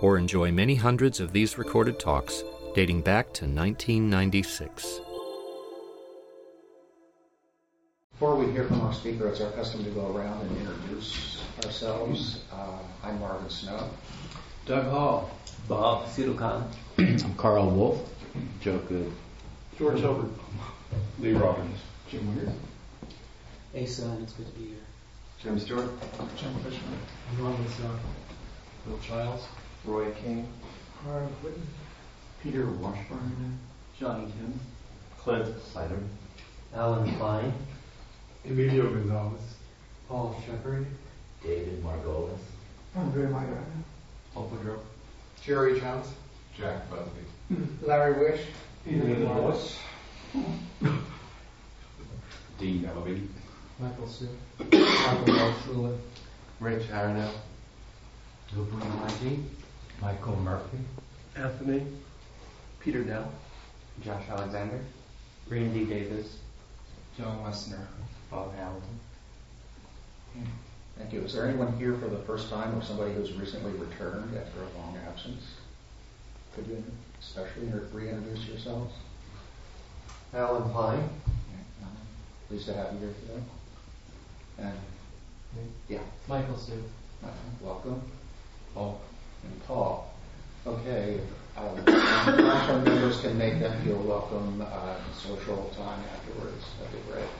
or enjoy many hundreds of these recorded talks dating back to 1996. Before we hear from our speaker, it's our custom to go around and introduce ourselves. I'm Marvin Snow. Doug Hall. Bob Sidokhan. I'm Carl Wolf. Joe Good. George Hilbert. Lee Robbins. Jim Weir. Asa, it's good to be here. Jim Stewart. Jim Fishman. Ron Wilson. Bill Childs. Roy King, Harv Whitten, Peter Washburn, Johnny Kim, Cliff Sider, Alan Klein, Emilio Gonzalez, Paul Shepard, David Margolis, Andre Maidana, Paul Pedro, Jerry Jones, Jack Busby, Larry Wish, Ian Wallace, Dean Elby, Michael Sue, Michael Walsh, Rich Aronel, Lupo Maji, Michael Murphy, Anthony, Peter Dell, Josh Alexander, Randy Davis, John Lesner, Bob Hamilton. Thank you. Is there anyone here for the first time or somebody who's recently returned after a long absence? Could you especially reintroduce yourselves? Alan Pine. Pleased to have you here today. And Michael Sue. Welcome. Paul. And Paul. Okay, long-term members can make them feel welcome social time afterwards. That'd be great.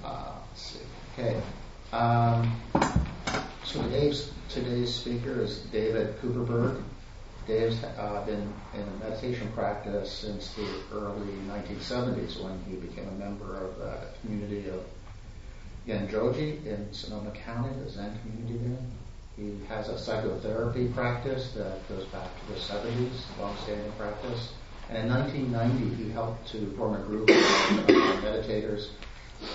Okay. Let's see. Okay. So today's speaker is David Cooperberg. Dave's been in meditation practice since the early 1970s when he became a member of the community of Genjoji in Sonoma County, the Zen community there. He has a psychotherapy practice that goes back to the 70s, long-standing practice. And in 1990, he helped to form a group of meditators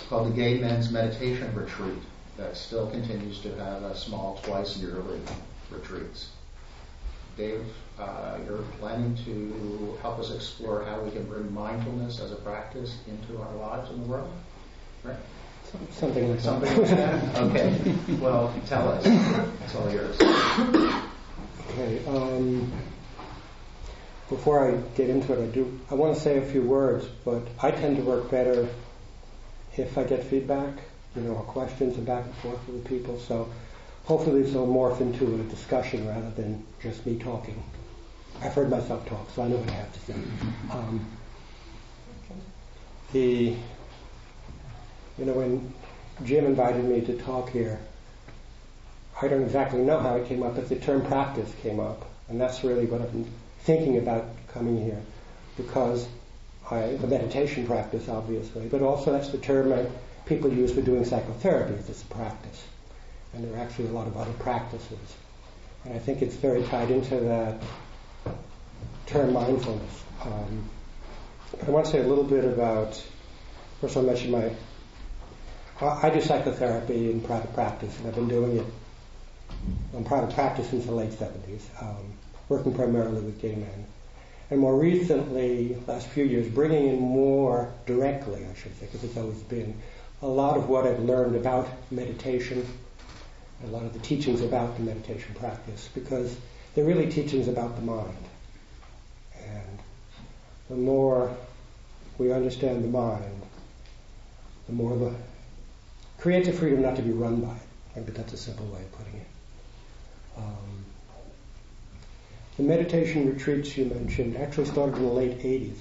called the Gay Men's Meditation Retreat that still continues to have a small twice-yearly retreats. Dave, you're planning to help us explore how we can bring mindfulness as a practice into our lives in the world, right? Something like that. Okay. Well, tell us. It's all yours. Okay. Before I get into it, I want to say a few words, but I tend to work better if I get feedback, or questions and back and forth with people. So hopefully this will morph into a discussion rather than just me talking. I've heard myself talk, so I know what I have to say. When Jim invited me to talk here, I don't exactly know how it came up, but the term practice came up. And that's really what I've been thinking about coming here, because the meditation practice, obviously, but also that's the term people use for doing psychotherapy, it's a practice. And there are actually a lot of other practices. And I think it's very tied into that term mindfulness. But I want to say a little bit about, first I mentioned I do psychotherapy in private practice, and I've been doing it in private practice since the late 70s, working primarily with gay men. And more recently, last few years, bringing in more directly, I should say, because it's always been a lot of what I've learned about meditation, a lot of the teachings about the meditation practice, because they're really teachings about the mind. And the more we understand the mind, the more the creative freedom not to be run by it. Maybe that's a simple way of putting it. The meditation retreats you mentioned actually started in the late 80s.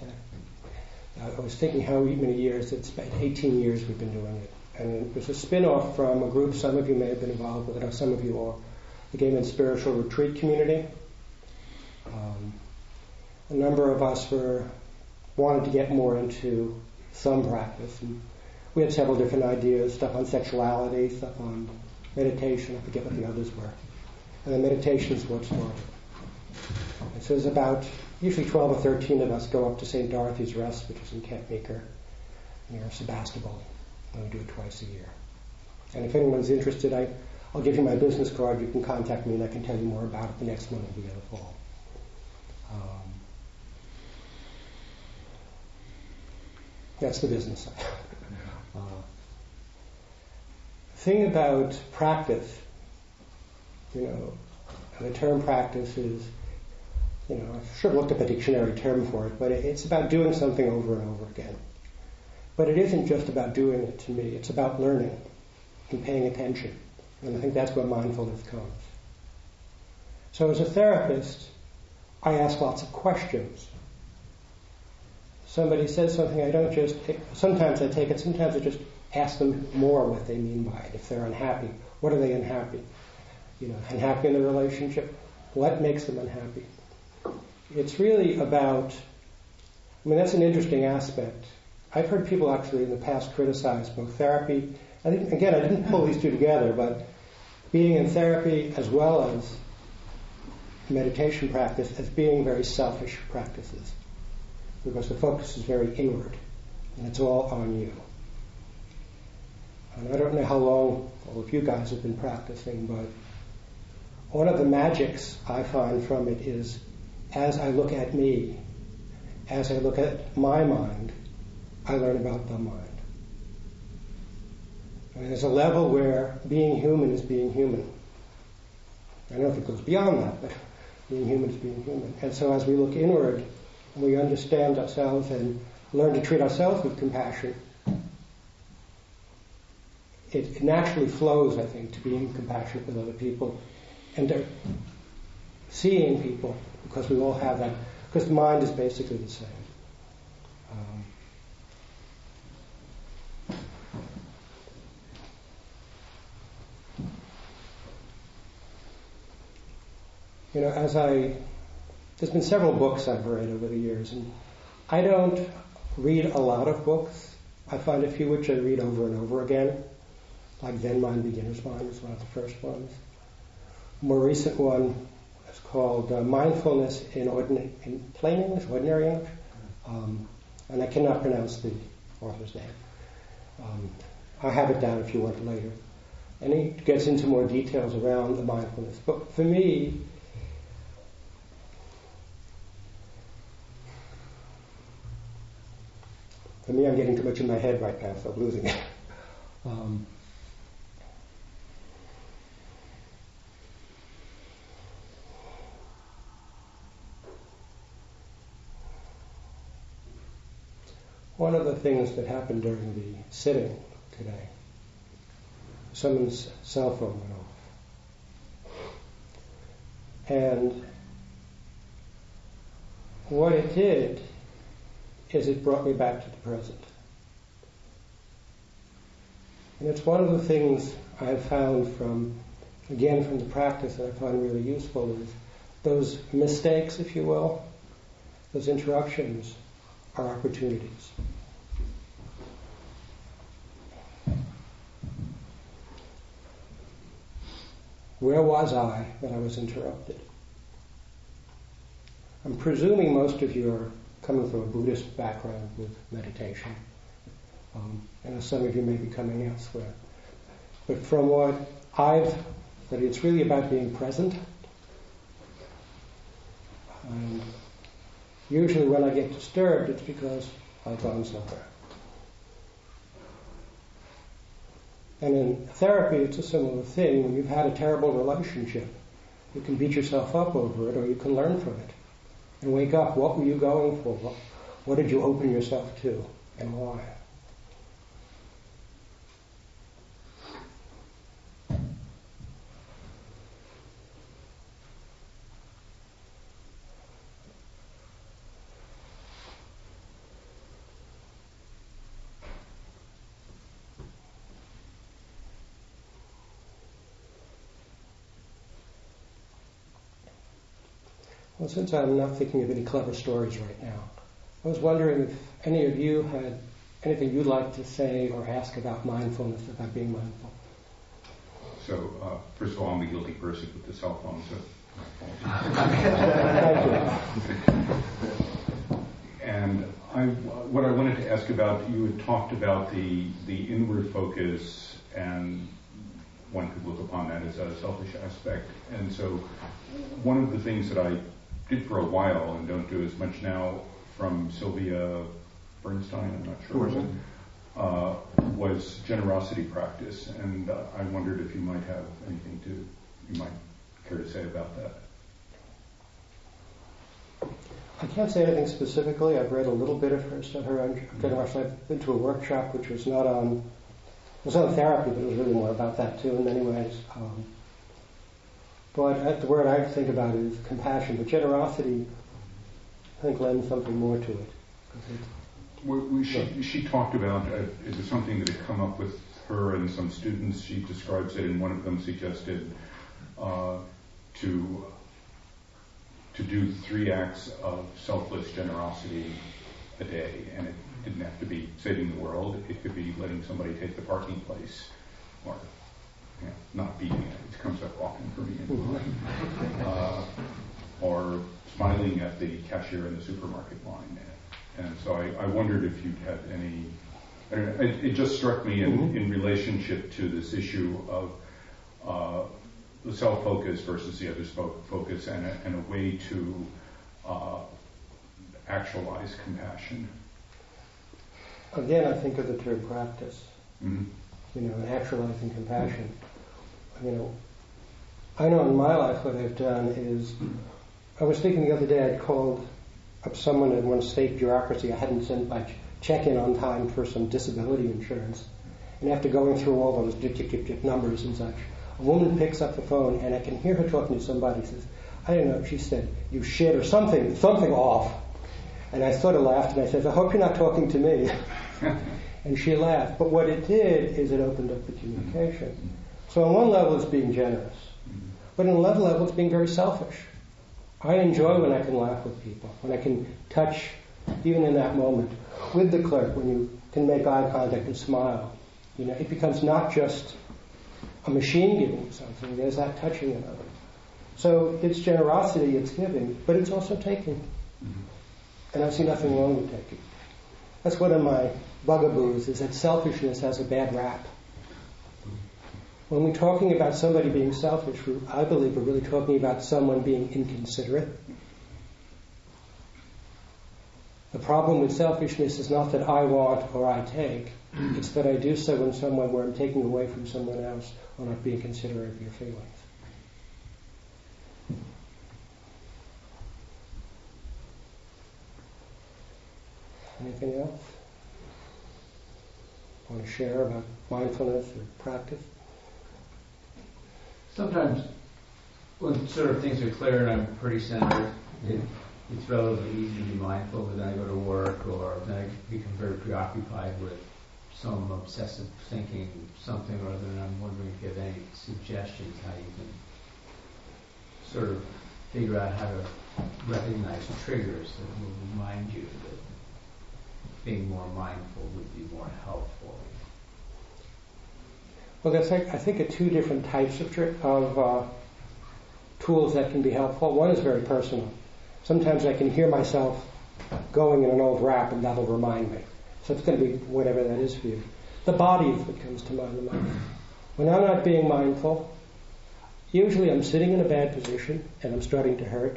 I was thinking how many years, it's been 18 years we've been doing it. And it was a spin-off from a group, some of you may have been involved with it, or some of you are, the Gay Men's Spiritual Retreat Community. A number of us wanted to get more into some practice. We had several different ideas, stuff on sexuality, stuff on meditation, I forget what the others were. And the meditation is what started. And so there's about usually 12 or 13 of us go up to St. Dorothy's Rest, which is in Kentmere, near Sebastopol. And we do it twice a year. And if anyone's interested, I'll give you my business card. You can contact me and I can tell you more about it. The next one will be in the fall. That's the business side. Thing about practice, the term practice is, I should have looked up a dictionary term for it, but it's about doing something over and over again. But it isn't just about doing it to me. It's about learning and paying attention. And I think that's where mindfulness comes. So as a therapist, I ask lots of questions. Somebody says something, sometimes I take it, sometimes I just ask them more what they mean by it. If they're unhappy, what are they unhappy? Unhappy in the relationship, what makes them unhappy? It's really about, that's an interesting aspect. I've heard people actually in the past criticize both therapy. I didn't pull these two together, but being in therapy as well as meditation practice as being very selfish practices, because the focus is very inward, and it's all on you. And I don't know how long all of you guys have been practicing, but one of the magics I find from it is, as I look at me, as I look at my mind, I learn about the mind. There's a level where being human is being human. I don't know if it goes beyond that, but being human is being human. And so as we look inward, we understand ourselves and learn to treat ourselves with compassion. It naturally flows, I think, to being compassionate with other people and to seeing people, because we all have that, because the mind is basically the same. There's been several books I've read over the years, and I don't read a lot of books. I find a few which I read over and over again, like Zen Mind, Beginner's Mind is one of the first ones. A more recent one is called Mindfulness in Plain English, Ordinary English, and I cannot pronounce the author's name. I'll have it down if you want it later. And he gets into more details around the mindfulness. But for me, I'm getting too much in my head right now, so I'm losing it. One of the things that happened during the sitting today, someone's cell phone went off. And what it did is it brought me back to the present. And it's one of the things I've found from the practice that I find really useful is those mistakes, if you will, those interruptions are opportunities. Where was I when I was interrupted? I'm presuming most of you are coming from a Buddhist background with meditation. And some of you may be coming elsewhere. But from what I've studied, it's really about being present. And usually when I get disturbed, it's because I've gone somewhere. And in therapy, it's a similar thing. When you've had a terrible relationship, you can beat yourself up over it, or you can learn from it. And wake up, what were you going for? What did you open yourself to, and why? Well, since I'm not thinking of any clever stories right now, I was wondering if any of you had anything you'd like to say or ask about mindfulness, about being mindful. So, first of all, I'm a guilty person with the cell phone, so And what I wanted to ask about, you had talked about the inward focus, and one could look upon that as a selfish aspect. And so one of the things that I did for a while and don't do as much now, from Sylvia Bernstein, I'm not sure, was generosity practice. And I wondered if you might have anything you might care to say about that. I can't say anything specifically. I've read a little bit of her own generosity. I've been to a workshop which was not on therapy, but it was really more about that too in many ways. But the word I think about is compassion. But generosity, I think, lends something more to it. She talked about, it was something that had come up with her and some students. She describes it, and one of them suggested to do 3 acts of selfless generosity a day. And it didn't have to be saving the world. It could be letting somebody take the parking place, or not beating it. It comes up often for me. Or smiling at the cashier in the supermarket line. And so I wondered if you'd had any... I don't know, it just struck me in relationship to this issue of the self-focus versus the other's focus, and a way to actualize compassion. Again, I think of the term practice. Actualizing compassion. I know in my life what I've done is... I was thinking the other day, I called up someone at one state bureaucracy. I hadn't sent my check-in on time for some disability insurance. And after going through all those dip numbers and such, a woman picks up the phone, and I can hear her talking to somebody. She says, I don't know, she said, you shit or something off. And I sort of laughed, and I said, I hope you're not talking to me. And she laughed. But what it did is it opened up the communication. So on one level, it's being generous. But on another level, it's being very selfish. I enjoy when I can laugh with people, when I can touch, even in that moment, with the clerk, when you can make eye contact and smile. It becomes not just a machine giving something, there's that touching another. So it's generosity, it's giving, but it's also taking. And I see nothing wrong with taking. That's one of my bugaboos, is that selfishness has a bad rap. When we're talking about somebody being selfish, I believe we're really talking about someone being inconsiderate. The problem with selfishness is not that I want or I take, it's that I do so in some way where I'm taking away from someone else or not being considerate of your feelings. Anything else? Want to share about mindfulness or practice? Sometimes when sort of things are clear and I'm pretty centered, it's relatively easy to be mindful, but then I go to work or then I become very preoccupied with some obsessive thinking, something or other, and I'm wondering if you have any suggestions how you can sort of figure out how to recognize triggers that will remind you that being more mindful would be more helpful. Well, that's I think are 2 different types of tools that can be helpful. One is very personal. Sometimes I can hear myself going in an old rap, and that'll remind me. So it's going to be whatever that is for you. The body is what comes to mind the most. When I'm not being mindful, usually I'm sitting in a bad position and I'm starting to hurt.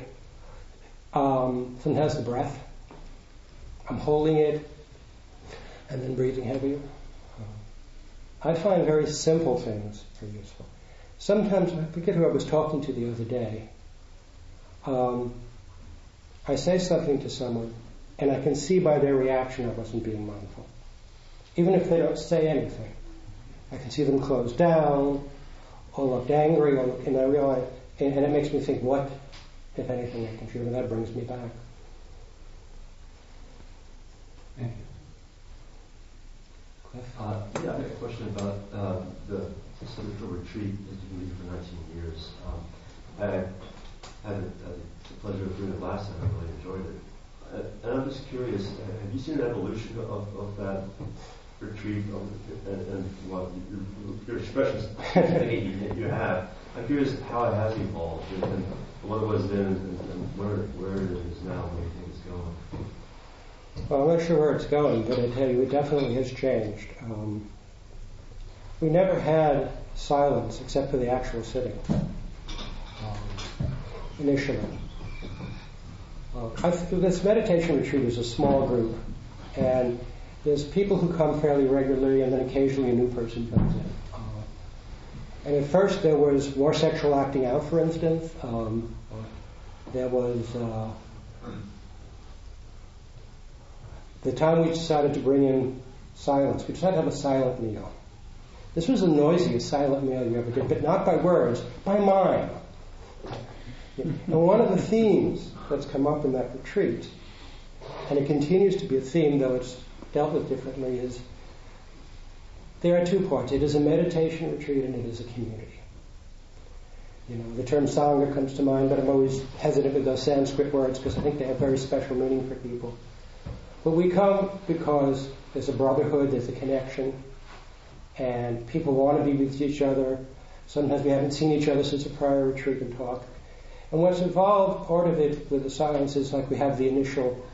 Sometimes the breath. I'm holding it and then breathing heavier. I find very simple things are useful. Sometimes, I forget who I was talking to the other day, I say something to someone, and I can see by their reaction I wasn't being mindful. Even if they don't say anything, I can see them close down, or look angry, and I realize, and it makes me think, what, if anything, I can feel, and that brings me back. Thank you. I have a question about the spiritual retreat that you've been leading for 19 years. I had the pleasure of doing it last time. I really enjoyed it. And I'm just curious, have you seen an evolution of that retreat and what your expressions you have? I'm curious how it has evolved and what it was then and where it is now, where things going. Well, I'm not sure where it's going, but I tell you, it definitely has changed. We never had silence except for the actual sitting, initially. This meditation retreat is a small group, and there's people who come fairly regularly, and then occasionally a new person comes in. And at first there was more sexual acting out, for instance. There was... the time we decided to bring in silence, we decided to have a silent meal. This was the noisiest silent meal you ever did, but not by words, by mind. And one of the themes that's come up in that retreat, and it continues to be a theme, though it's dealt with differently, is there are two parts. It is a meditation retreat and it is a community. You know, the term Sangha comes to mind, but I'm always hesitant with those Sanskrit words because I think they have very special meaning for people. But we come because there's a brotherhood, there's a connection, and people want to be with each other. Sometimes we haven't seen each other since a prior retreat and talk. And what's involved, part of it with the silence is like we have the initial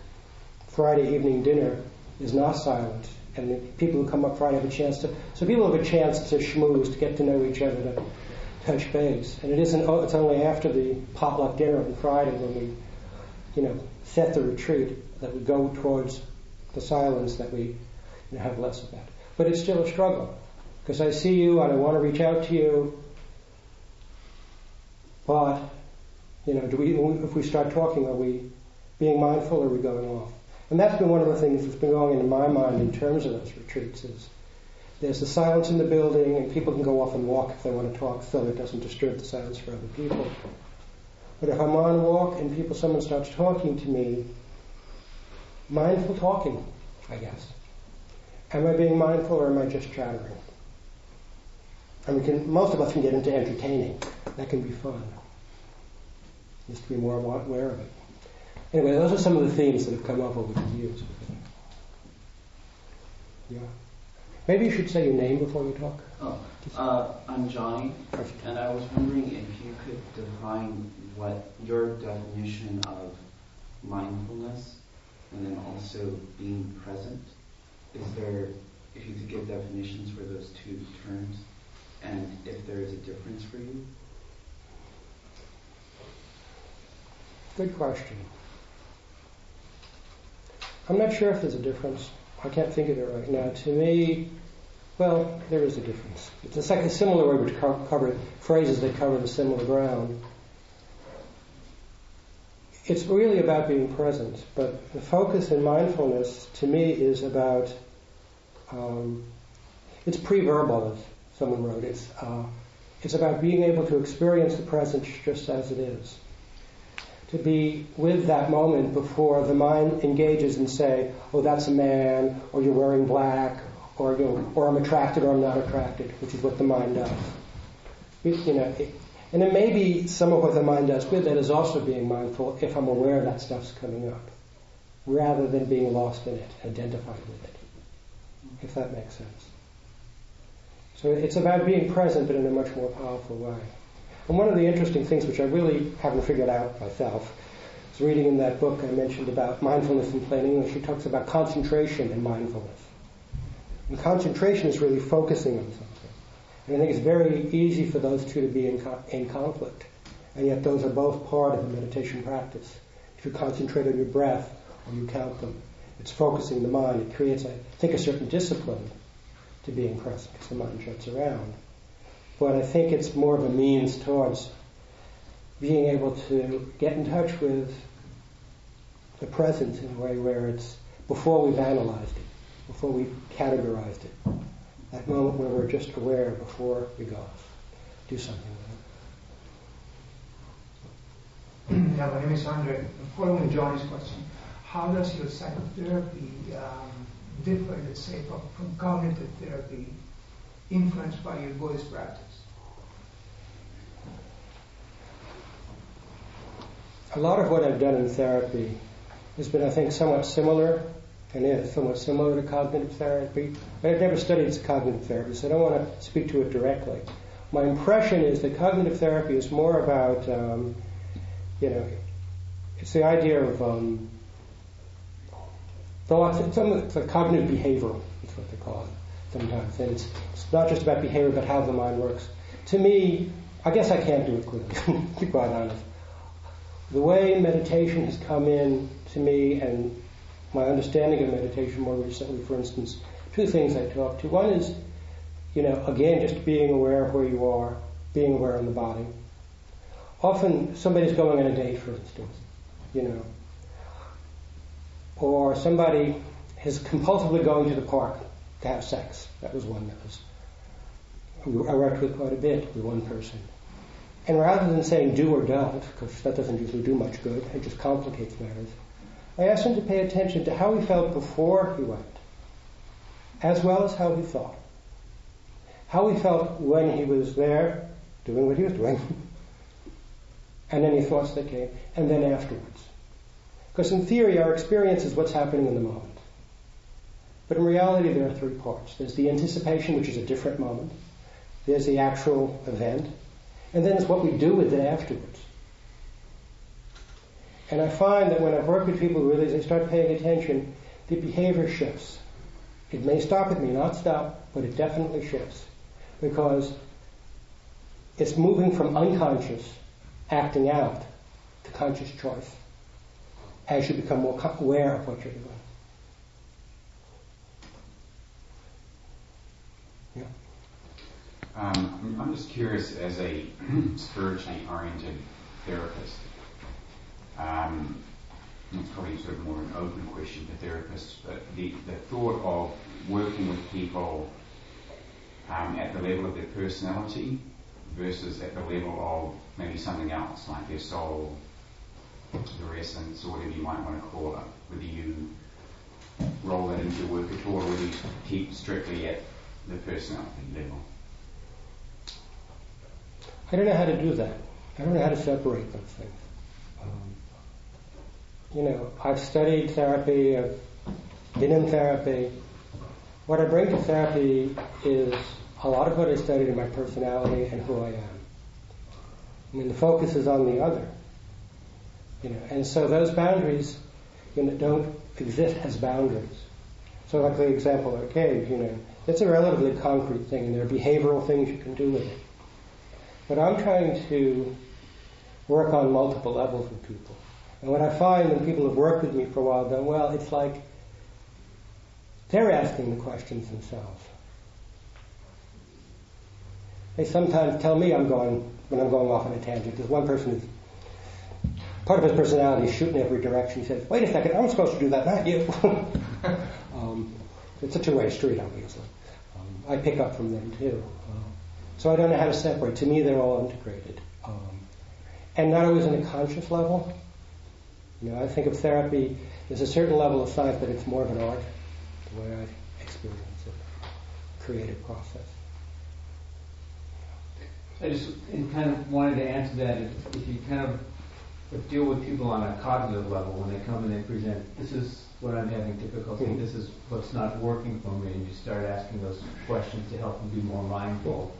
Friday evening dinner is not silent, and the people who come up Friday have a chance to, so people have a chance to schmooze, to get to know each other, to touch base. And it isn't, it's only after the potluck dinner on Friday when we, you know, set the retreat, that we go towards the silence, that we have less of that. But it's still a struggle, because I see you and I want to reach out to you, but if we start talking, are we being mindful or are we going off? And that's been one of the things that's been going on in my mind in terms of those retreats is there's the silence in the building and people can go off and walk if they want to talk so it doesn't disturb the silence for other people. But if I'm on a walk and someone starts talking to me, mindful talking, I guess. Am I being mindful or am I just chattering? And most of us can get into entertaining. That can be fun. Just to be more aware of it. Anyway, those are some of the themes that have come up over the years. Yeah. Maybe you should say your name before we talk. I'm Johnny. Perfect. And I was wondering if you could define what your definition of mindfulness and then also being present. If you could give definitions for those two terms, and if there is a difference for you? Good question. I'm not sure if there's a difference. I can't think of it right now. To me, well, there is a difference. It's like a similar way to cover phrases that cover the similar ground. It's really about being present, but the focus in mindfulness, to me, is about, it's pre-verbal, as someone wrote. It's about being able to experience the present just as it is. To be with that moment before the mind engages and say, oh, that's a man, or you're wearing black, or I'm attracted or I'm not attracted, which is what the mind does. And it may be some of what the mind does with that is also being mindful if I'm aware that stuff's coming up, rather than being lost in it, identified with it, if that makes sense. So it's about being present, but in a much more powerful way. And one of the interesting things, which I really haven't figured out myself, is reading in that book I mentioned about Mindfulness in Plain English, she talks about concentration and mindfulness. And concentration is really focusing on something. And I think it's very easy for those two to be in conflict. And yet those are both part of the meditation practice. If you concentrate on your breath or you count them, it's focusing the mind. It creates, I think, a certain discipline to being present because the mind shuts around. But I think it's more of a means towards being able to get in touch with the presence in a way where it's before we've analyzed it, before we've categorized it. That moment where we're just aware before we go do something with it. Yeah, my name is Andre. Following Johnny's question, how does your psychotherapy differ, let's say, from cognitive therapy influenced by your Buddhist practice? A lot of what I've done in therapy has been, I think, somewhat similar. And it is somewhat similar to cognitive therapy. But I've never studied cognitive therapy, so I don't want to speak to it directly. my impression is that cognitive therapy is more about, it's the idea of thoughts. It's like cognitive behavioral, that's what they call it sometimes. And it's not just about behavior, but how the mind works. To me, I guess I can't do it clearly, to be quite honest. The way meditation has come in to me and my understanding of meditation more recently, for instance, two things I talk to. One is, again, just being aware of where you are, being aware of the body. Often somebody's going on a date, for instance, or somebody is compulsively going to the park to have sex. That was one that was, I worked with quite a bit with one person. And rather than saying do or don't, because that doesn't usually do much good, it just complicates matters, I asked him to pay attention to how he felt before he went, as well as how he thought. How he felt when he was there, doing what he was doing, and any thoughts that came, and then afterwards. Because in theory, our experience is what's happening in the moment. But in reality, there are three parts. There's the anticipation, which is a different moment. There's the actual event. And then it's what we do with it afterwards. And I find that when I've worked with people who really, they start paying attention, the behavior shifts. It may stop, it may not stop, but it definitely shifts. Because it's moving from unconscious acting out to conscious choice as you become more aware of what you're doing. Yeah. I'm just curious, as a spiritually oriented therapist, it's probably sort of more an open question for therapists, but the thought of working with people at the level of their personality versus at the level of maybe something else, like their soul, their essence, or whatever you might want to call it, whether you roll that into work at all, or whether you keep strictly at the personality level. I don't know how to do that. I don't know how to separate those things. I've studied therapy, I've been in therapy. What I bring to therapy is a lot of what I studied in my personality and who I am. The focus is on the other. And so those boundaries don't exist as boundaries. So like the example I gave, that's a relatively concrete thing, and there are behavioral things you can do with it. But I'm trying to work on multiple levels with people. And what I find when people have worked with me for a while, then, well, it's like they're asking the questions themselves. They sometimes tell me when I'm going off on a tangent. There's one person who's, part of his personality is shooting every direction. He says, wait a second, I'm supposed to do that, not you. It's a two-way street, obviously. I pick up from them, too. So I don't know how to separate. To me, they're all integrated. And not always on a conscious level. I think of therapy, there's a certain level of science, but it's more of an art, the way I experience it, creative process. I just kind of wanted to answer that. If you kind of deal with people on a cognitive level, when they come and they present, this is what I'm having difficulty, this is what's not working for me, and you start asking those questions to help them be more mindful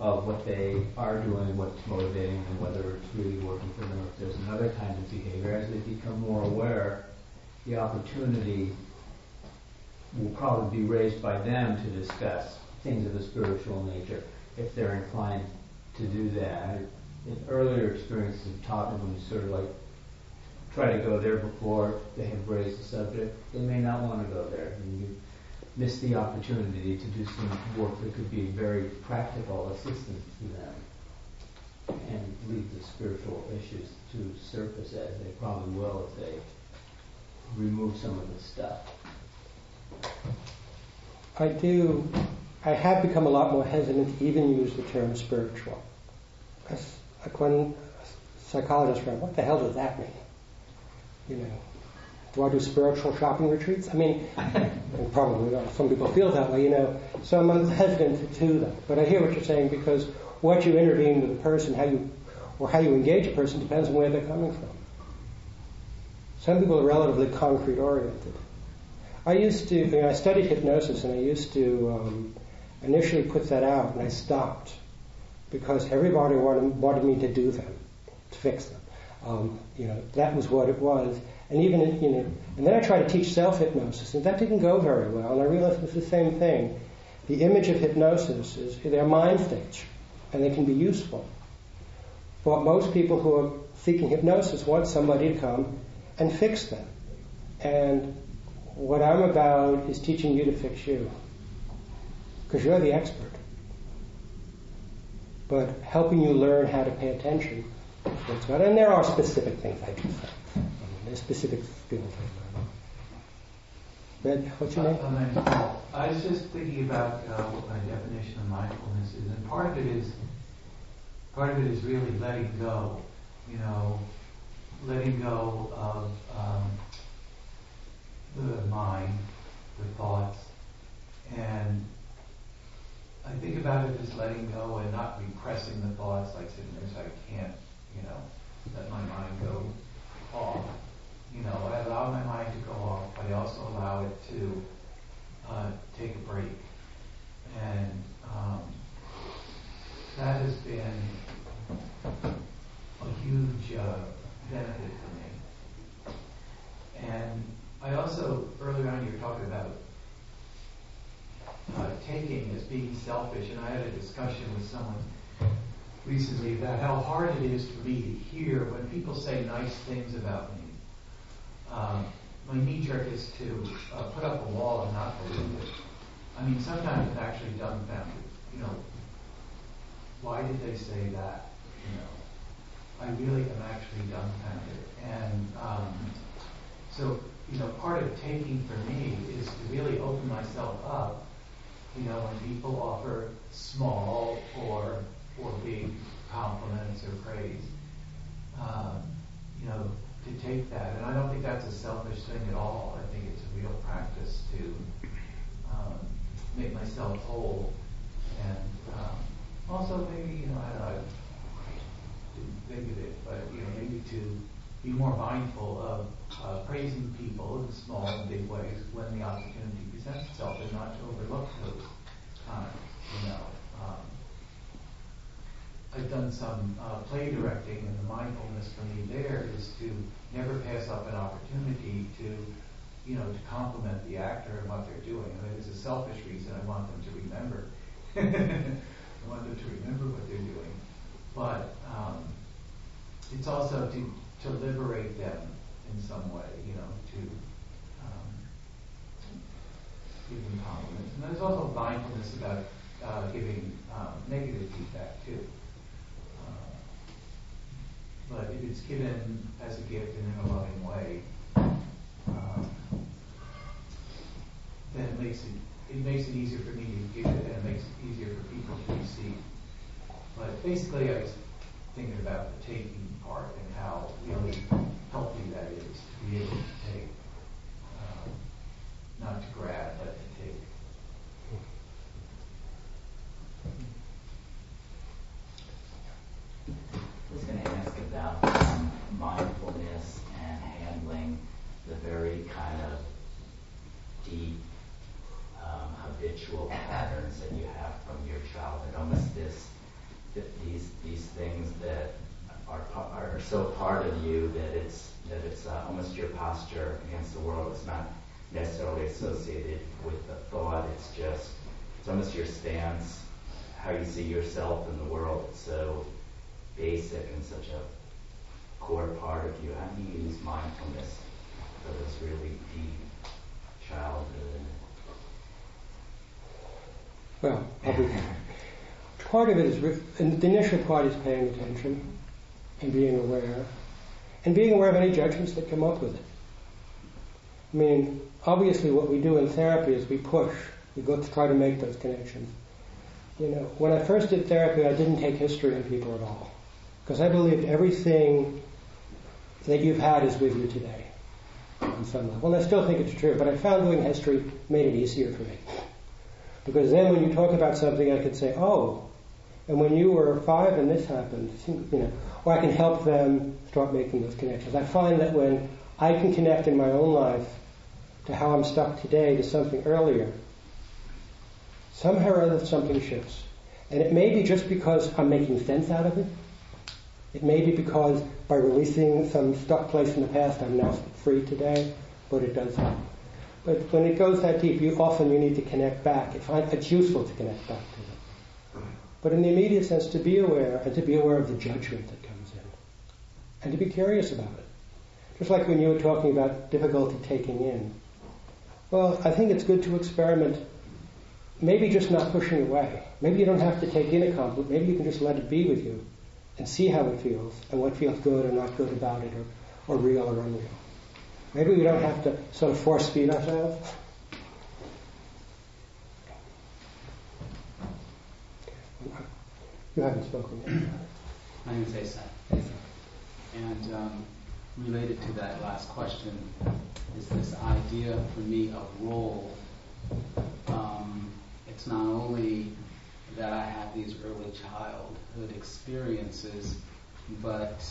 of what they are doing, what's motivating, and whether it's really working for them, or if there's another kind of behavior. As they become more aware, the opportunity will probably be raised by them to discuss things of a spiritual nature, if they're inclined to do that. In earlier experiences of talking, when you sort of like try to go there before they have raised the subject, they may not want to go there. You miss the opportunity to do some work that could be very practical assistance to them and leave the spiritual issues to surface, as they probably will if they remove some of the stuff. I have become a lot more hesitant to even use the term spiritual. Because like one psychologist went, what the hell does that mean? Do I do spiritual shopping retreats? Probably not. Some people feel that way, So I'm hesitant to do that. But I hear what you're saying, because what you intervene with a person, how you engage a person, depends on where they're coming from. Some people are relatively concrete oriented. I studied hypnosis, and I used to initially put that out, and I stopped because everybody wanted me to do them, to fix them. That was what it was. And even, and then I tried to teach self-hypnosis, and that didn't go very well. And I realized it was the same thing. The image of hypnosis is they're mind states, and they can be useful. But most people who are seeking hypnosis want somebody to come and fix them. And what I'm about is teaching you to fix you, because you're the expert. But helping you learn how to pay attention. That's right. And there are specific things I can say. There's specific skills I can learn. What's your name? My name's Paul. I was just thinking about my definition of mindfulness is, and part of it is really letting go. Letting go of the mind, the thoughts, and I think about it as letting go and not repressing the thoughts, like sitting there, so I can't, let my mind go off. I allow my mind to go off, but I also allow it to take a break. And that has been a huge benefit for me. And I also, earlier on you were talking about taking as being selfish, and I had a discussion with someone recently about how hard it is for me to hear when people say nice things about me. My knee-jerk is to put up a wall and not believe it. I mean, sometimes it's actually dumbfounded. Why did they say that? I really am actually dumbfounded. And so part of taking for me is to really open myself up. When people offer small or big compliments or praise, to take that. And I don't think that's a selfish thing at all. I think it's a real practice to make myself whole. And also maybe, I didn't think of it, but maybe to be more mindful of praising people in small and big ways when the opportunity presents itself, and not to overlook those times. I've done some play directing, and the mindfulness for me there is to never pass up an opportunity to, to compliment the actor and what they're doing. I mean, it's a selfish reason. I want them to remember. I want them to remember what they're doing. But it's also to liberate them in some way, to give them compliments. And there's also mindfulness about giving negative feedback, too. But if it's given as a gift and in a loving way, then it makes it easier for me to give it, and it makes it easier for people to receive. But basically, I was thinking about the taking part and how really healthy that is to be able to take, not to grab, but to take. I was going to ask about mindfulness and handling the very kind of deep habitual patterns that you have from your childhood, almost these things that are so part of you that it's almost your posture against the world. It's not necessarily associated with the thought. It's almost your stance, how you see yourself in the world. It's so basic and such a core part of you. How do you use mindfulness for this really deep childhood? Well, part of it is, and the initial part is paying attention and being aware of any judgments that come up with it. I mean, obviously what we do in therapy is we push, we go to try to make those connections. When I first did therapy, I didn't take history on people at all, because I believed everything that you've had is with you today on some level. And I still think it's true, but I found doing history made it easier for me, because then when you talk about something, I could say, oh, and when you were 5 and this happened, or I can help them start making those connections. I find that when I can connect in my own life to how I'm stuck today to something earlier, somehow or other something shifts. And it may be just because I'm making sense out of it. It may be because by releasing some stuck place in the past, I'm now free today, but it does help. But when it goes that deep, you often need to connect back. It's useful to connect back to it. But in the immediate sense, to be aware, and to be aware of the judgment that comes in, and to be curious about it. Just like when you were talking about difficulty taking in. Well, I think it's good to experiment, maybe just not pushing away. Maybe you don't have to take in a compliment. Maybe you can just let it be with you and see how it feels and what feels good or not good about it or real or unreal. Maybe we don't have to sort of force feed ourselves. You haven't spoken yet. My name is Asa. And related to that last question is this idea for me of role. It's not only that I have these early childhood experiences, but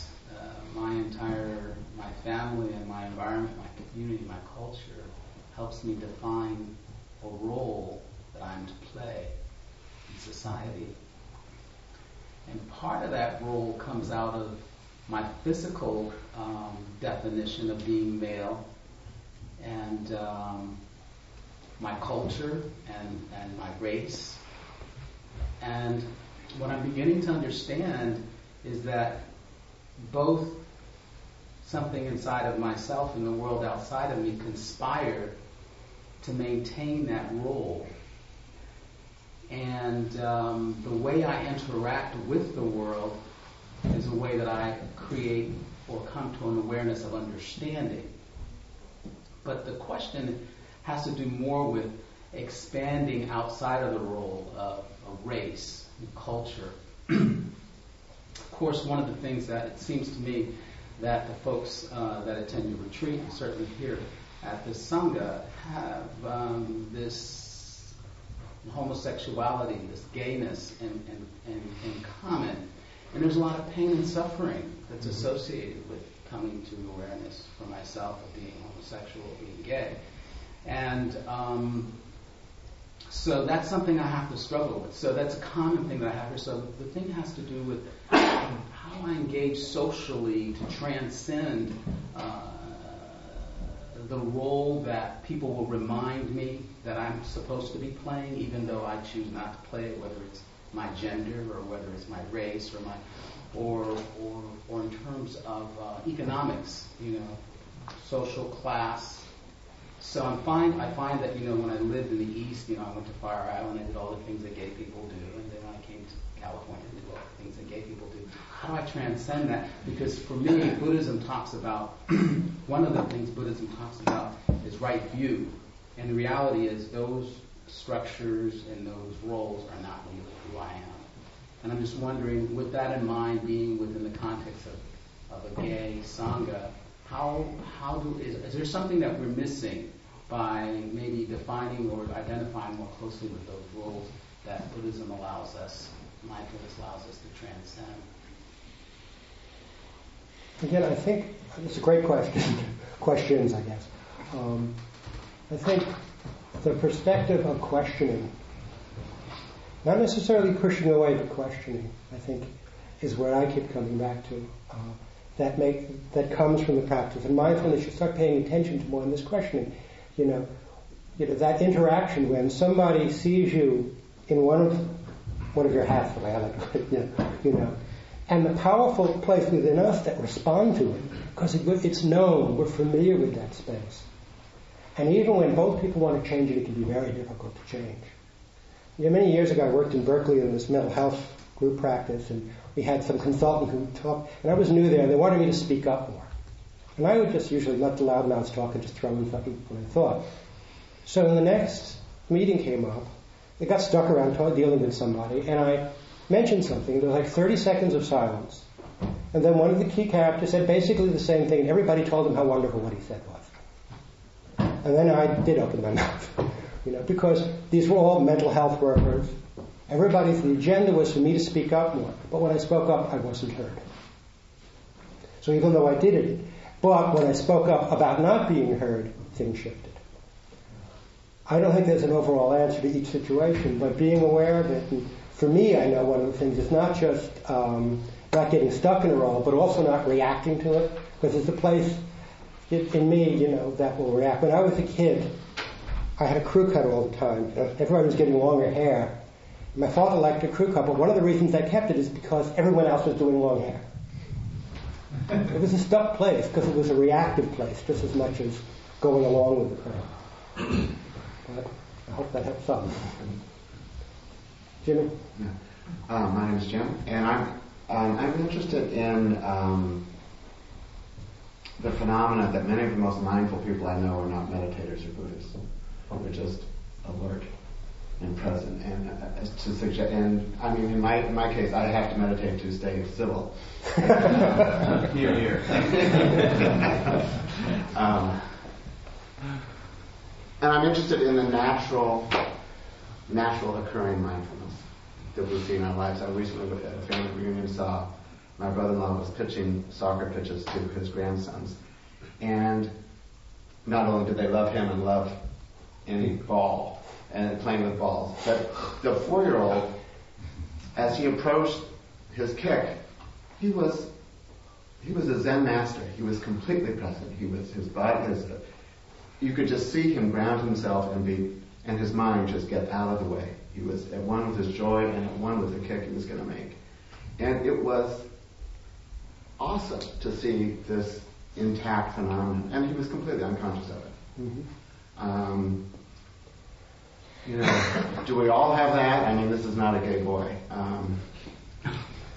my family and my environment, my community, my culture helps me define a role that I'm to play in society. And part of that role comes out of my physical definition of being male and my culture and my race. And what I'm beginning to understand is that both something inside of myself and the world outside of me conspire to maintain that role. And the way I interact with the world is a way that I create or come to an awareness of understanding. But the question has to do more with expanding outside of the role of a race and culture. Of course, one of the things that it seems to me that the folks that attend your retreat, and certainly here at the Sangha, have this homosexuality, this gayness in common. And there's a lot of pain and suffering that's associated with coming to awareness for myself of being homosexual, being gay. And so that's something I have to struggle with. So that's a common thing that I have here. So the thing has to do with how I engage socially to transcend the role that people will remind me that I'm supposed to be playing, even though I choose not to play it, whether it's my gender or whether it's my race or my or in terms of economics, you know, social class. So I find that, you know, when I lived in the East, you know, I went to Fire Island and did all the things that gay people do, and then when I came to California and did all the things that gay people do. How do I transcend that? Because for me, Buddhism talks about, one of the things Buddhism talks about is right view. And the reality is those structures and those roles are not really who I am. And I'm just wondering, with that in mind, being within the context of a gay Sangha, is there something that we're missing by maybe defining or identifying more closely with those roles that Buddhism allows us, mindfulness allows us to transcend? Again, I think it's a great question. Questions, I guess. I think the perspective of questioning, not necessarily pushing away, but questioning, I think, is where I keep coming back to. That comes from the practice. And mindfulness, you start paying attention to more in this questioning. You know that interaction when somebody sees you in one of your hats, the way I like to put it, you know, and the powerful place within us that respond to it, because it's known, we're familiar with that space. And even when both people want to change it, it can be very difficult to change. You know, many years ago, I worked in Berkeley in this mental health group practice, and we had some consultant who talked, and I was new there, and they wanted me to speak up more. And I would just usually let the loudmouths talk and just throw in something when I thought. So when the next meeting came up, it got stuck around dealing with somebody, and I mentioned something. There was like 30 seconds of silence. And then one of the key characters said basically the same thing, and everybody told him how wonderful what he said was. And then I did open my mouth, you know, because these were all mental health workers. Everybody's agenda was for me to speak up more. But when I spoke up, I wasn't heard. So even though I did it, but when I spoke up about not being heard, things shifted. I don't think there's an overall answer to each situation, but being aware of it and for me, I know one of the things is not just not getting stuck in a role, but also not reacting to it, because it's a place in me, you know, that will react. When I was a kid, I had a crew cut all the time. Everybody was getting longer hair. My father liked a crew cut, but one of the reasons I kept it is because everyone else was doing long hair. It was a stuck place because it was a reactive place, just as much as going along with the crowd. But I hope that helps out. Jimmy? Yeah. My name is Jim, and I'm interested in the phenomena that many of the most mindful people I know are not meditators or Buddhists. They're just alert and present, and to suggest. And I mean, in my case, I have to meditate to stay civil. Here, here. And I'm interested in the natural occurring mindfulness that we see in our lives. I recently, at a family reunion, saw my brother-in-law was pitching soccer pitches to his grandsons, and not only did they love him and love any ball and playing with balls, but the 4-year-old, as he approached his kick, he was a Zen master. He was completely present. He was his body. You could just see him ground himself and his mind just get out of the way. He was at one with his joy and at one with the kick he was going to make. And it was awesome to see this intact phenomenon. And he was completely unconscious of it. Mm-hmm. You know, do we all have that? I mean, this is not a gay boy.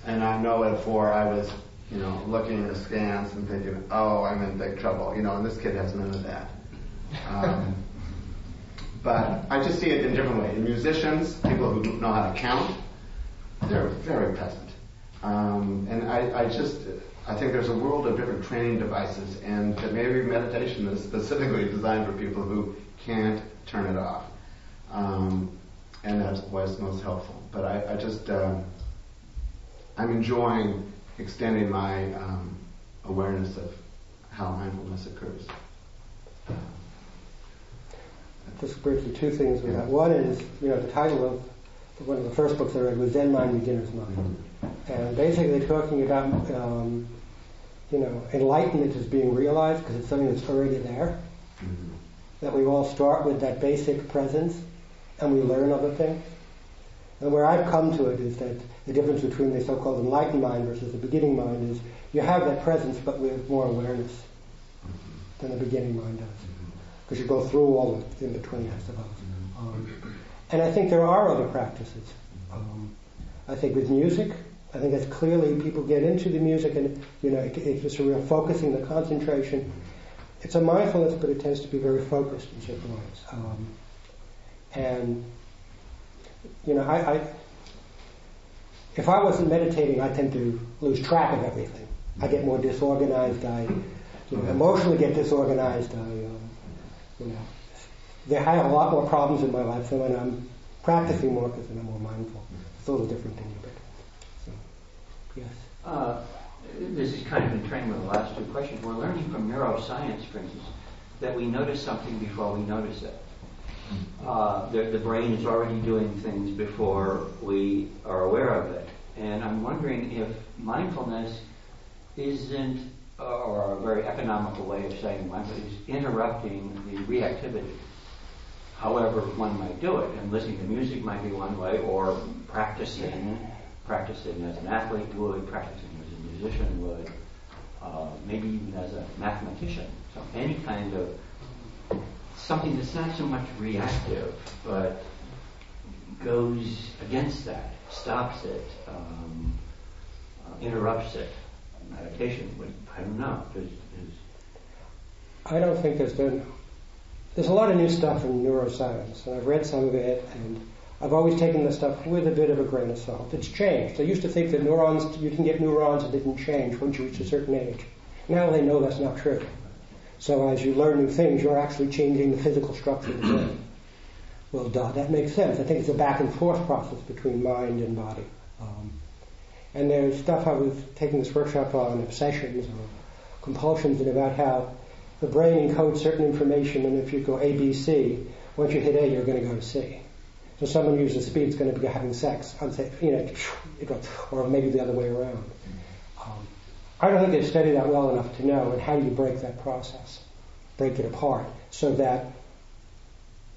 And I know at 4 I was, you know, looking askance and thinking, oh, I'm in big trouble. You know, and this kid has none of that. But I just see it in a different way. In musicians, people who don't know how to count, they're very present. And I think there's a world of different training devices, and that maybe meditation is specifically designed for people who can't turn it off. And that's why it's most helpful. But I'm enjoying extending my awareness of how mindfulness occurs. Just briefly, 2 things with that. One is, you know, the title of one of the first books I read was Zen Mind, Beginner's Mind. And basically talking about, you know, enlightenment is being realized because it's something that's already there. Mm-hmm. That we all start with that basic presence and we learn other things. And where I've come to it is that the difference between the so-called enlightened mind versus the beginning mind is you have that presence but with more awareness than the beginning mind does. Because you go through all the in-between, I suppose. And I think there are other practices. I think with music, I think that's clearly people get into the music and, you know, it's just a real focusing, the concentration. It's a mindfulness, but it tends to be very focused in certain ways. And, you know, if I wasn't meditating, I tend to lose track of everything. I get more disorganized, I emotionally get disorganized, you know, I have a lot more problems in my life, so when I'm practicing more because I'm more mindful. It's a little different thing, but so, yes. This is kind of in train with the last 2 questions. We're learning from neuroscience, for instance, that we notice something before we notice it. The brain is already doing things before we are aware of it. And I'm wondering if mindfulness isn't, or a very economical way of saying mindfulness, is interrupting the reactivity. However one might do it, and listening to music might be one way, or practicing as an athlete would, practicing as a musician would, maybe even as a mathematician. So any kind of something that's not so much reactive, but goes against that, stops it, interrupts it. Meditation, but I don't know. I don't think there's a lot of new stuff in neuroscience, and I've read some of it, and I've always taken the stuff with a bit of a grain of salt. It's changed. I used to think that you can get neurons that didn't change once you reach a certain age. Now they know that's not true. So as you learn new things, you're actually changing the physical structure of the brain. Well, that makes sense. I think it's a back and forth process between mind and body. And there's stuff I was taking this workshop on, obsessions or compulsions, and about how the brain encodes certain information, and if you go A, B, C, once you hit A, you're going to go to C. So someone uses speed is going to be having sex, it goes, or maybe the other way around. I don't think they've studied that well enough to know, and how do you break that process, break it apart, so that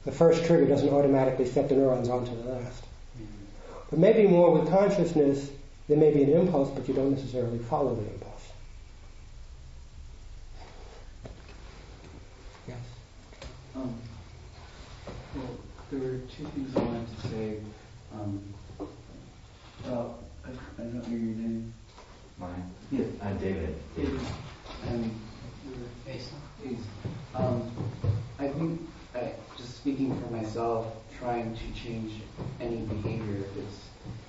the first trigger doesn't automatically flip the neurons onto the left. But maybe more with consciousness, there may be an impulse, but you don't necessarily follow the impulse. Yes? There were two things I wanted to say. I don't know your name. Mine? Yeah. David. I think, just speaking for myself, trying to change any behavior that's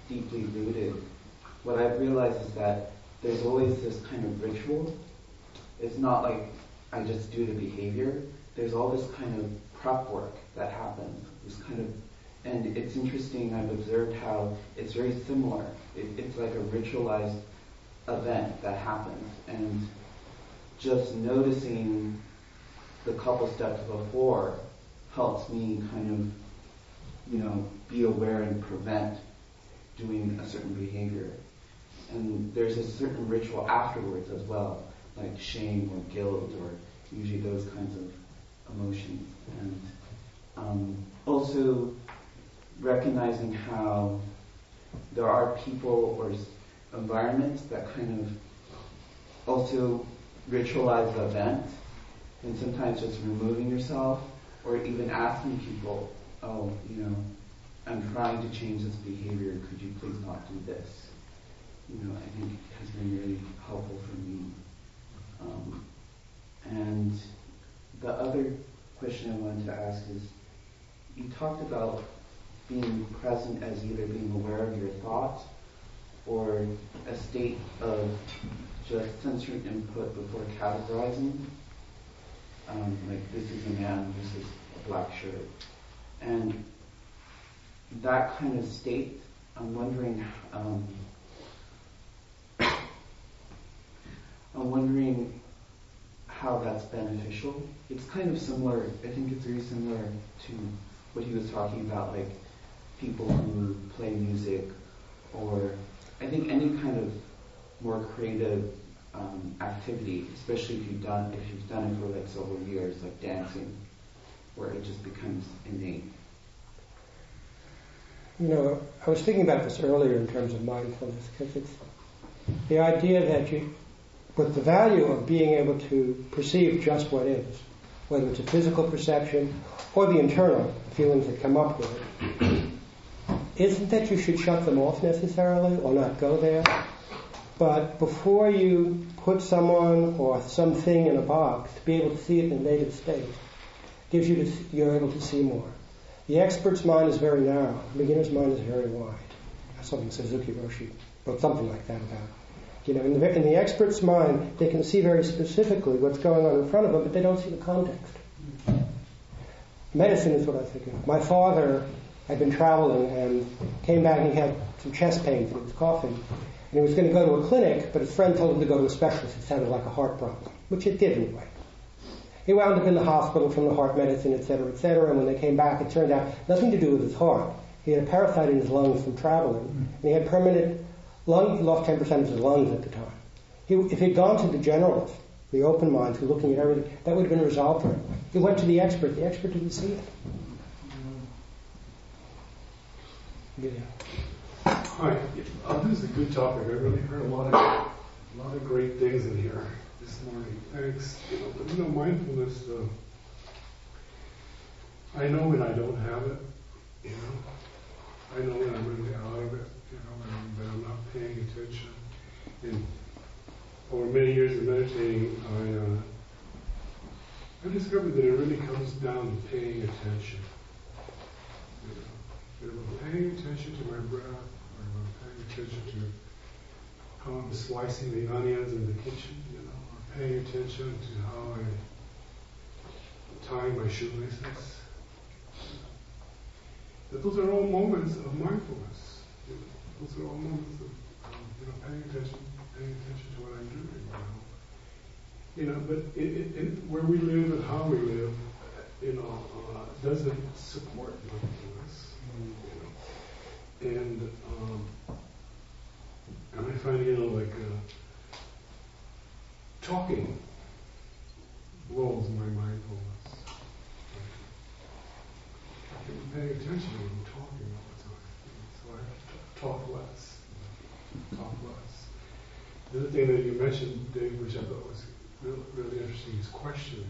deeply rooted, what I've realized is that there's always this kind of ritual. It's not like I just do the behavior. There's all this kind of prep work that happens. And it's interesting, I've observed how it's very similar. It's like a ritualized event that happens, and just noticing the couple steps before helps me kind of, be aware and prevent doing a certain behavior. And there's a certain ritual afterwards as well, like shame or guilt, or usually those kinds of emotions. And also recognizing how there are people or environments that kind of also ritualize the event, and sometimes just removing yourself, or even asking people, I'm trying to change this behavior, could you please not do this? I think it has been really helpful for me. And the other question I wanted to ask is, you talked about being present as either being aware of your thoughts or a state of just sensory input before categorizing, like this is a man, this is a black shirt. And that kind of state, I'm wondering how that's beneficial. It's kind of similar, I think it's very similar to what he was talking about, like people who play music, or I think any kind of more creative activity, especially if you've done it for like several years, like dancing, where it just becomes innate. I was thinking about this earlier in terms of mindfulness, because it's the idea that with the value of being able to perceive just what is, whether it's a physical perception or the internal feelings that come up with it, isn't that you should shut them off necessarily or not go there, but before you put someone or something in a box, to be able to see it in a native state gives you you're able to see more. The expert's mind is very narrow. The beginner's mind is very wide. That's something Suzuki Roshi wrote something like that about. In the expert's mind, they can see very specifically what's going on in front of them, but they don't see the context. Medicine is what I think of. My father had been traveling and came back and he had some chest pain from his coughing. And he was going to go to a clinic, but his friend told him to go to a specialist. It sounded like a heart problem, which it did anyway. He wound up in the hospital from the heart medicine, et cetera, and when they came back, it turned out nothing to do with his heart. He had a parasite in his lungs from traveling, and he had permanent... He lost 10% of his lungs at the time. If he'd gone to the generalist, the open minds who were looking at everything, that would have been resolved for him. He went to the expert. The expert didn't see it. Yeah. All right. This is a good topic. I really heard a lot of great things in here this morning. Thanks. Mindfulness, I know when I don't have it. I know when I'm really out of it. But I'm not paying attention. And over many years of meditating, I discovered that it really comes down to paying attention. If I'm paying attention to my breath, or if I'm paying attention to how I'm slicing the onions in the kitchen, or paying attention to how I'm tying my shoelaces, that those are all moments of mindfulness. Those are all moments of paying attention to what I'm doing. But it, where we live and how we live, doesn't support mindfulness. And I find, you know, like talking blows my mindfulness. I can pay attention when I'm talking all the time, so I have to talk less. The other thing that you mentioned, Dave, which I thought was really, really interesting, is questioning.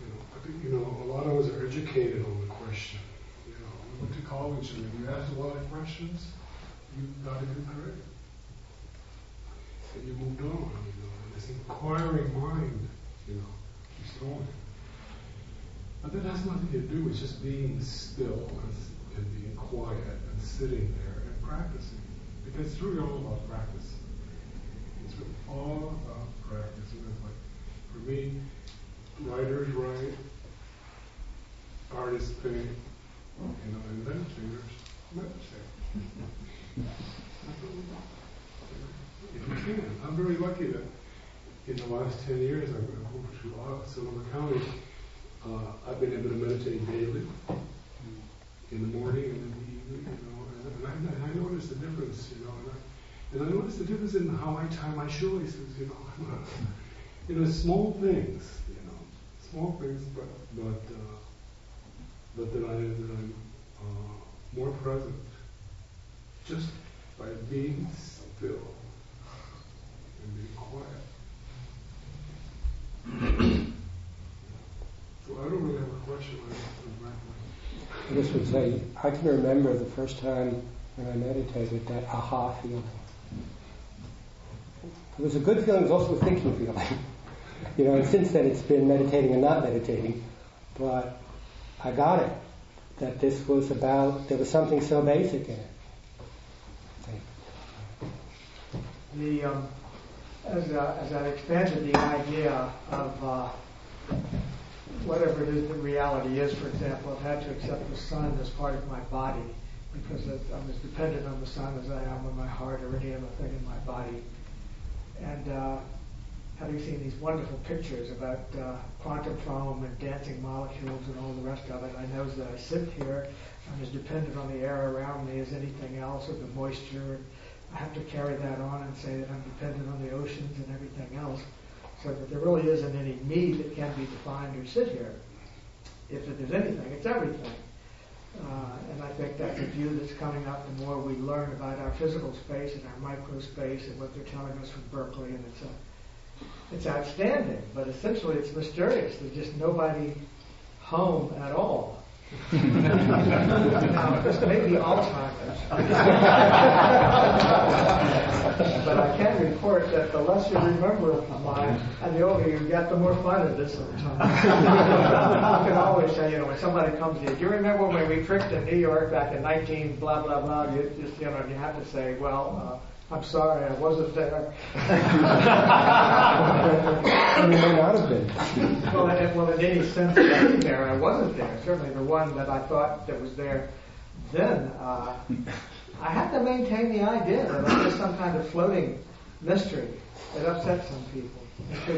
You know, I think, you know, a lot of us are educated on the question. You know, we went to college and you asked a lot of questions, you got a good grade. And you moved on, you know, and this inquiring mind, you know, keeps going. But that has nothing to do with just being still and being quiet and sitting there and practicing. Because it's really all about practice. It's really all about practice. You know, like for me, writers write, artists paint, you know, inventors meditate. If you can. I'm very lucky that in the last 10 years I've moved to Sonoma County. I've been able to meditate daily, in the morning and in the evening, you know. And I notice the difference, you know, and I notice the difference in how I tie my shoelaces, you know, you know, small things, you know, but that I'm more present, just by being still and being quiet. So I don't really have a question. I just would say, I can remember the first time when I meditated, that aha feeling. It was a good feeling, it was also a thinking feeling. You know, and since then it's been meditating and not meditating, but I got it, that this was about, there was something so basic in it. As I expanded the idea of whatever it is that reality is, for example, I've had to accept the sun as part of my body because I'm as dependent on the sun as I am on my heart or any other thing in my body. And having seen these wonderful pictures about quantum foam and dancing molecules and all the rest of it, I know that I sit here, I'm as dependent on the air around me as anything else, or the moisture. I have to carry that on and say that I'm dependent on the oceans and everything else. So that there really isn't any me that can be defined or sit here. If there's anything, it's everything. And I think that's a view that's coming up the more we learn about our physical space and our micro space and what they're telling us from Berkeley. And it's outstanding, but essentially it's mysterious. There's just nobody home at all. Now, this may be Alzheimer's. But I can report that the less you remember of the mind, and the older you get, the more fun it is sometimes. I can always say, you know, when somebody comes to you, do you remember when we tricked in New York back in 19 blah blah blah? You just, you know, you have to say, well, I'm sorry, I wasn't there. I mean, may not have been. Well, in any sense, I was there. I wasn't there. Certainly the one that I thought that was there then. I had to maintain the idea that I was some kind of floating mystery that upset some people. I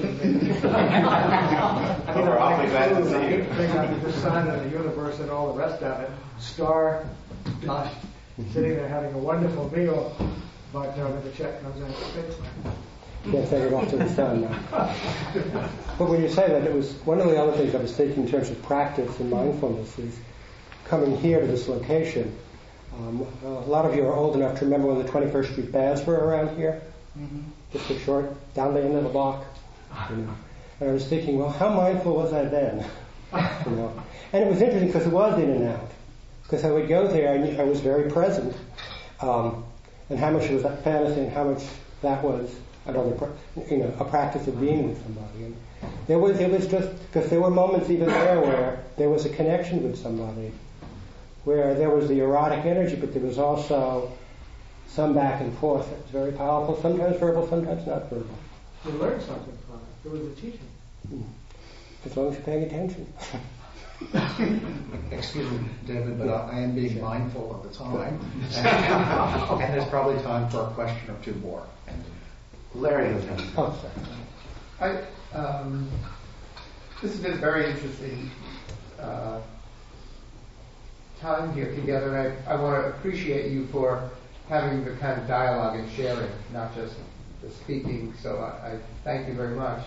mean, we're awfully glad to see you. Think of the sun and the universe and all the rest of it. Star dust, sitting there having a wonderful meal. But the check comes out of the picture. Yes, I would off to the sun now. But when you say that, it was one of the other things I was thinking in terms of practice and mindfulness is coming here to this location. A lot of you are old enough to remember when the 21st Street Baths were around here. Mm-hmm. Just a short, down the end of the block. You know. And I was thinking, well, how mindful was I then? You know. And it was interesting because it was in and out. Because I would go there and I was very present. And how much was that fantasy and how much that was another, you know, a practice of being with somebody. And it was just, because there were moments even there where there was a connection with somebody, where there was the erotic energy, but there was also some back and forth. It was very powerful, sometimes verbal, sometimes not verbal. You learned something from it. There was a teaching. As long as you're paying attention. Excuse me, David, but I am being mindful of the time, and there's probably time for a question or two more. Larry, this has been very interesting time here together. I want to appreciate you for having the kind of dialogue and sharing, not just the speaking, so I thank you very much.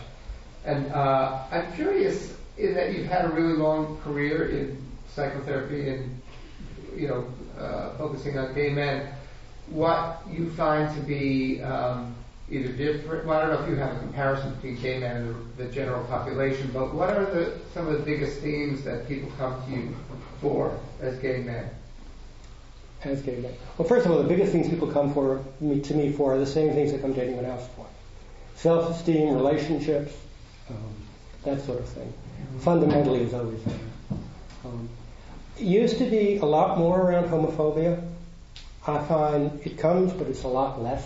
And I'm curious in that you've had a really long career in psychotherapy and, focusing on gay men, what you find to be either different, well, I don't know if you have a comparison between gay men and the general population, but what are some of the biggest themes that people come to you for as gay men? As gay men. Well, first of all, the biggest things people come to me for are the same things they come to anyone else for. Self-esteem, relationships, that sort of thing. Fundamentally is always there. Used to be a lot more around homophobia. I find it comes, but it's a lot less,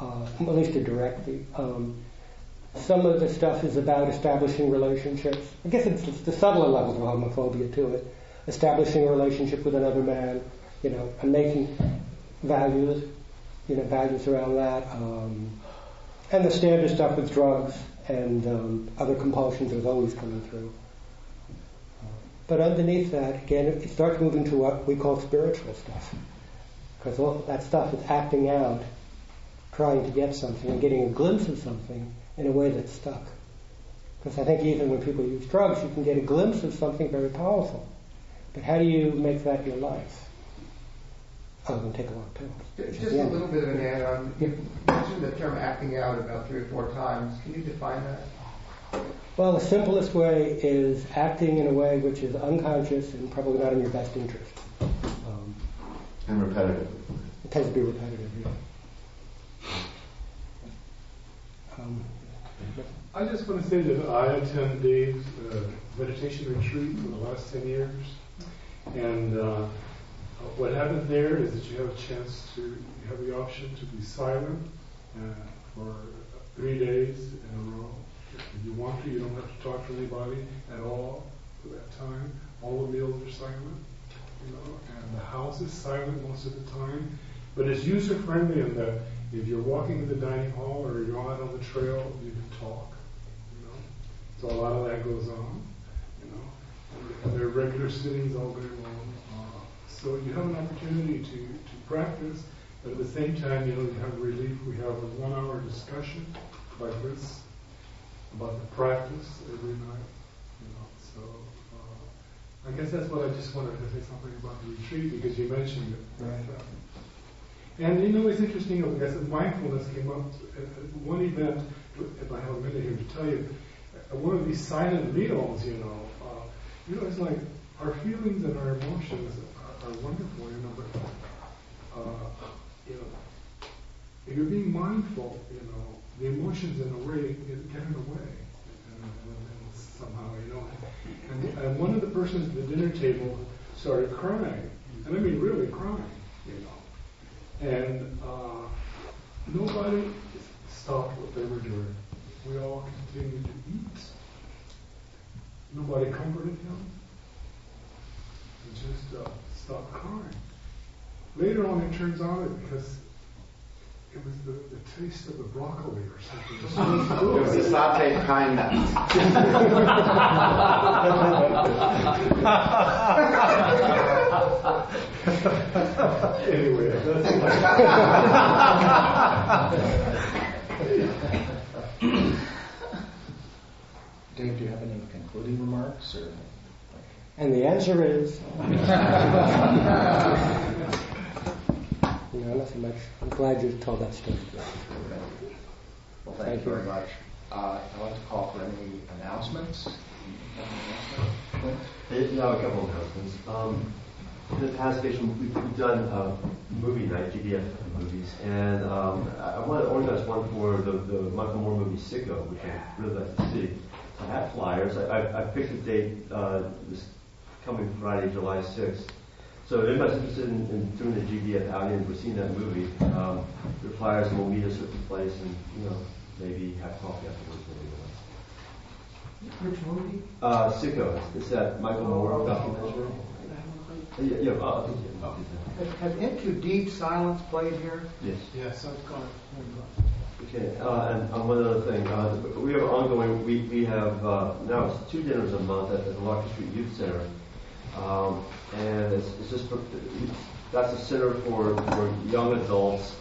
at least indirectly. Some of the stuff is about establishing relationships. I guess it's the subtler levels of homophobia to it. Establishing a relationship with another man, and making values, values around that. And the standard stuff with drugs and other compulsions is always coming through. But underneath that, again, it starts moving to what we call spiritual stuff. Because all that stuff is acting out, trying to get something and getting a glimpse of something in a way that's stuck. Because I think even when people use drugs, you can get a glimpse of something very powerful. But how do you make that your life? Other than take a lot of pills. Just a little bit of an add-on. You mentioned the term acting out about 3 or 4 times. Can you define that? Well, the simplest way is acting in a way which is unconscious and probably not in your best interest. And repetitive. It tends to be repetitive, yeah. I just want to say that I attend Dave's meditation retreat for the last 10 years. And what happens there is that you have a chance you have the option to be silent for 3 days in a row. If you want to, you don't have to talk to anybody at all for that time. All the meals are silent, and the house is silent most of the time. But it's user-friendly in that if you're walking in the dining hall or you're out on the trail, you can talk, So a lot of that goes on, And there are regular sittings all day long. So you have an opportunity to practice, but at the same time, you have relief. We have a 1-hour discussion like this about the practice every night, So I guess that's what I just wanted to say something about the retreat because you mentioned it. Right. And it's interesting. I guess mindfulness came up at one event. If I have a minute here to tell you, one of these silent meals, it's like our feelings and our emotions are wonderful, but if you're being mindful, the emotions in a way get in the way and somehow, And one of the persons at the dinner table started crying, and I mean really crying, And nobody stopped what they were doing. We all continued to eat. Nobody comforted him. He just stopped crying. Later on, it turns out because it was the taste of the broccoli or something. It was a satay pine nut. Anyway, Dave, do you have any concluding remarks? Or? And the answer is... Nothing much. I'm glad you told that story. Well, thank you very much. I'd like to call for any announcements. No, a couple of announcements. In the past station, we've done movie night, GBF movies, and I want to organize one for the Michael Moore movie, Sicko, which I'd really like to see. I have flyers. I picked a date this coming Friday, July 6th. So if anybody's interested in doing the GBF outing and we're seeing that movie, your flyers will meet us at the place and, maybe have coffee afterwards. Which movie? Sicko. It's that Michael Moore documentary. Yeah, I'll do that. Have Into Deep Silence played here? Yes. Yes, I've gone. Okay, and one other thing. We have ongoing, we have now it's 2 dinners a month at the Lockwood Street Youth Center. And it's just, that's a center for young adults,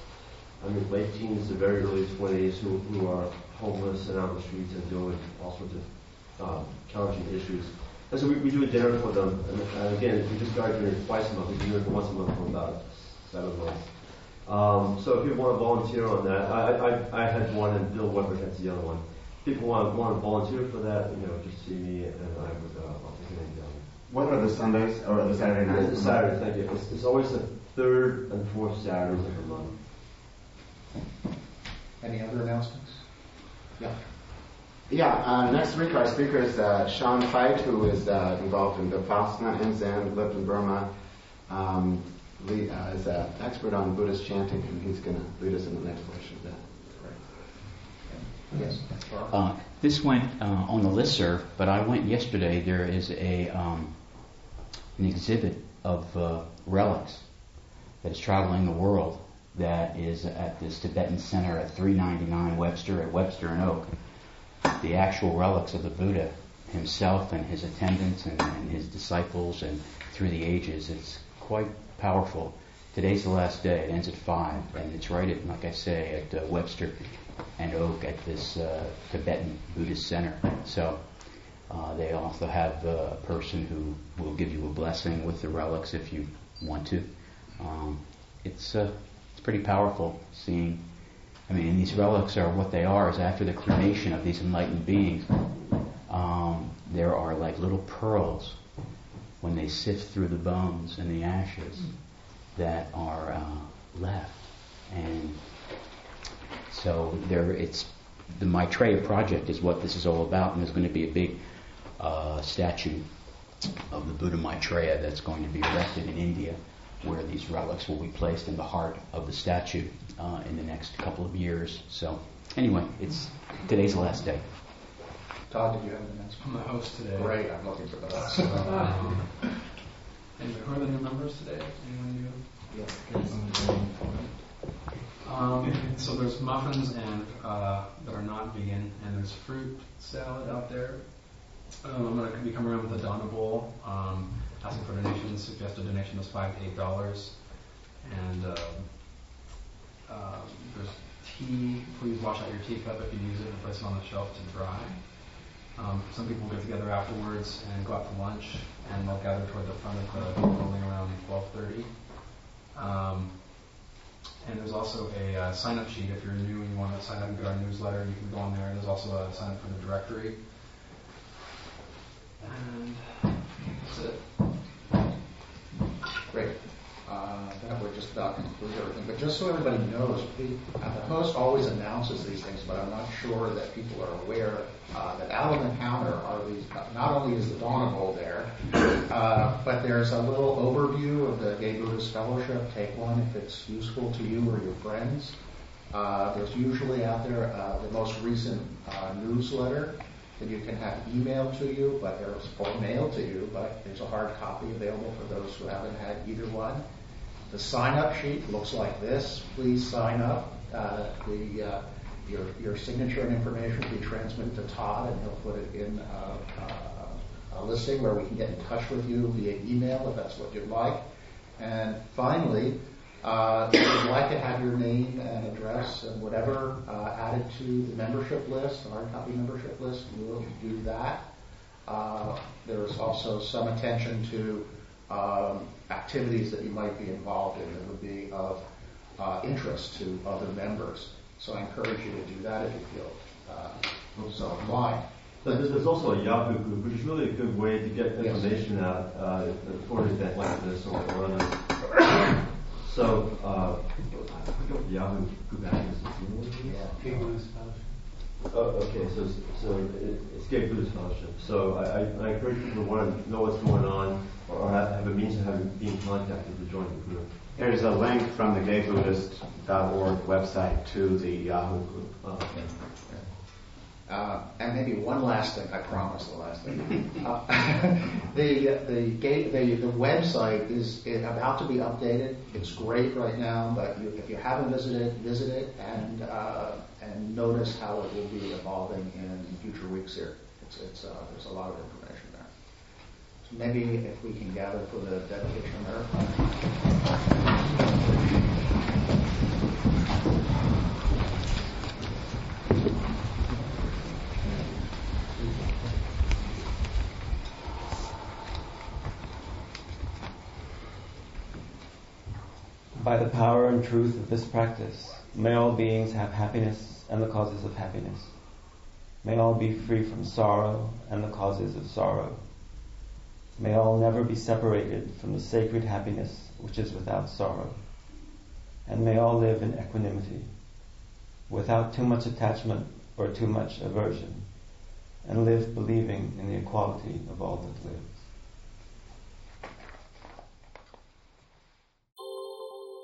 I mean late teens to very early 20s, who are homeless and out on the streets and dealing with all sorts of challenging issues. And so we do a dinner for them, and again, we just started doing it twice a month. We do it once a month for about 7 months. So if you want to volunteer on that, I had one and Bill Weber had the other one. People want to volunteer for that, you know, just see me and I would take it down. What are the Sundays or the Saturday nights? It's the Saturday, thank you. It's always the third and fourth Saturdays of the month. Any other announcements? Yeah. Yeah, next week our speaker is Sean Feit, who is involved in Vipassana and Zen, lived in Burma. He is an expert on Buddhist chanting, and he's going to lead us in the next portion of that. Yes. This went on the listserv, but I went yesterday. There is an exhibit of relics that is traveling the world that is at this Tibetan center at 399 Webster at Webster and Oak. The actual relics of the Buddha himself and his attendants and his disciples and through the ages. It's quite powerful. Today's the last day. It ends at 5, and it's right at, like I say, at Webster and Oak at this Tibetan Buddhist center. So they also have a person who will give you a blessing with the relics if you want to. It's pretty powerful seeing. I mean, these relics are what they are. Is after the cremation of these enlightened beings, there are like little pearls when they sift through the bones and the ashes that are left. And so the Maitreya project is what this is all about, and there's going to be a big statue of the Buddha Maitreya that's going to be erected in India, where these relics will be placed in the heart of the statue in the next couple of years. So anyway, today's the last day. Todd, did you have an announcement? I'm the host today. Great, I'm looking for the host. Anyway, who are the new members today? Anyone new? Yeah. So there's muffins and that are not vegan, and there's fruit salad out there. I'm going to be coming around with a Donna bowl, asking for donations. Suggested donation is $5 to $8, and there's tea. Please wash out your teacup if you use it and place it on the shelf to dry. Some people will get together afterwards and go out to lunch, and they'll gather toward the front of the building around 12:30. And there's also a sign-up sheet. If you're new and you want to sign up and get our newsletter, you can go on there. There's also a sign-up for the directory. And that's it. Great. That would just about conclude everything. But just so everybody knows, the host always announces these things, but I'm not sure that people are aware that out on the counter are these. Not only is the Donna Bowl there, but there's a little overview of the Gay Buddhist Fellowship. Take one if it's useful to you or your friends. There's usually out there the most recent newsletter that you can have emailed to you, or mailed to you. But there's a hard copy available for those who haven't had either one. The sign-up sheet looks like this. Please sign up. Your signature and information will be transmitted to Todd, and he'll put it in a listing where we can get in touch with you via email if that's what you'd like. And finally, if you'd like to have your name and address and whatever added to the membership list, the hard copy membership list, we'll do that. There is also some attention to activities that you might be involved in that would be of interest to other members. So I encourage you to do that if you feel so inclined. So there's also a Yahoo group, which is really a good way to get information out for an event like this or another. So I forget the Yahoo group is. Yeah. Gay Buddhist Fellowship. Oh, okay, so it's Gay Buddhist Fellowship. So I encourage people who want to know what's going on, or have a means of being contacted to join the group. There's a link from the GayBuddhist.org website to the Yahoo group. Oh, okay. And maybe one last thing, I promise the last thing. The website is about to be updated. It's great right now, but if you haven't visited it, visit it and notice how it will be evolving in future weeks here. There's a lot of information there. Maybe if we can gather for the dedication marathon. By the power and truth of this practice, may all beings have happiness and the causes of happiness. May all be free from sorrow and the causes of sorrow. May all never be separated from the sacred happiness which is without sorrow. And may all live in equanimity, without too much attachment or too much aversion, and live believing in the equality of all that lives.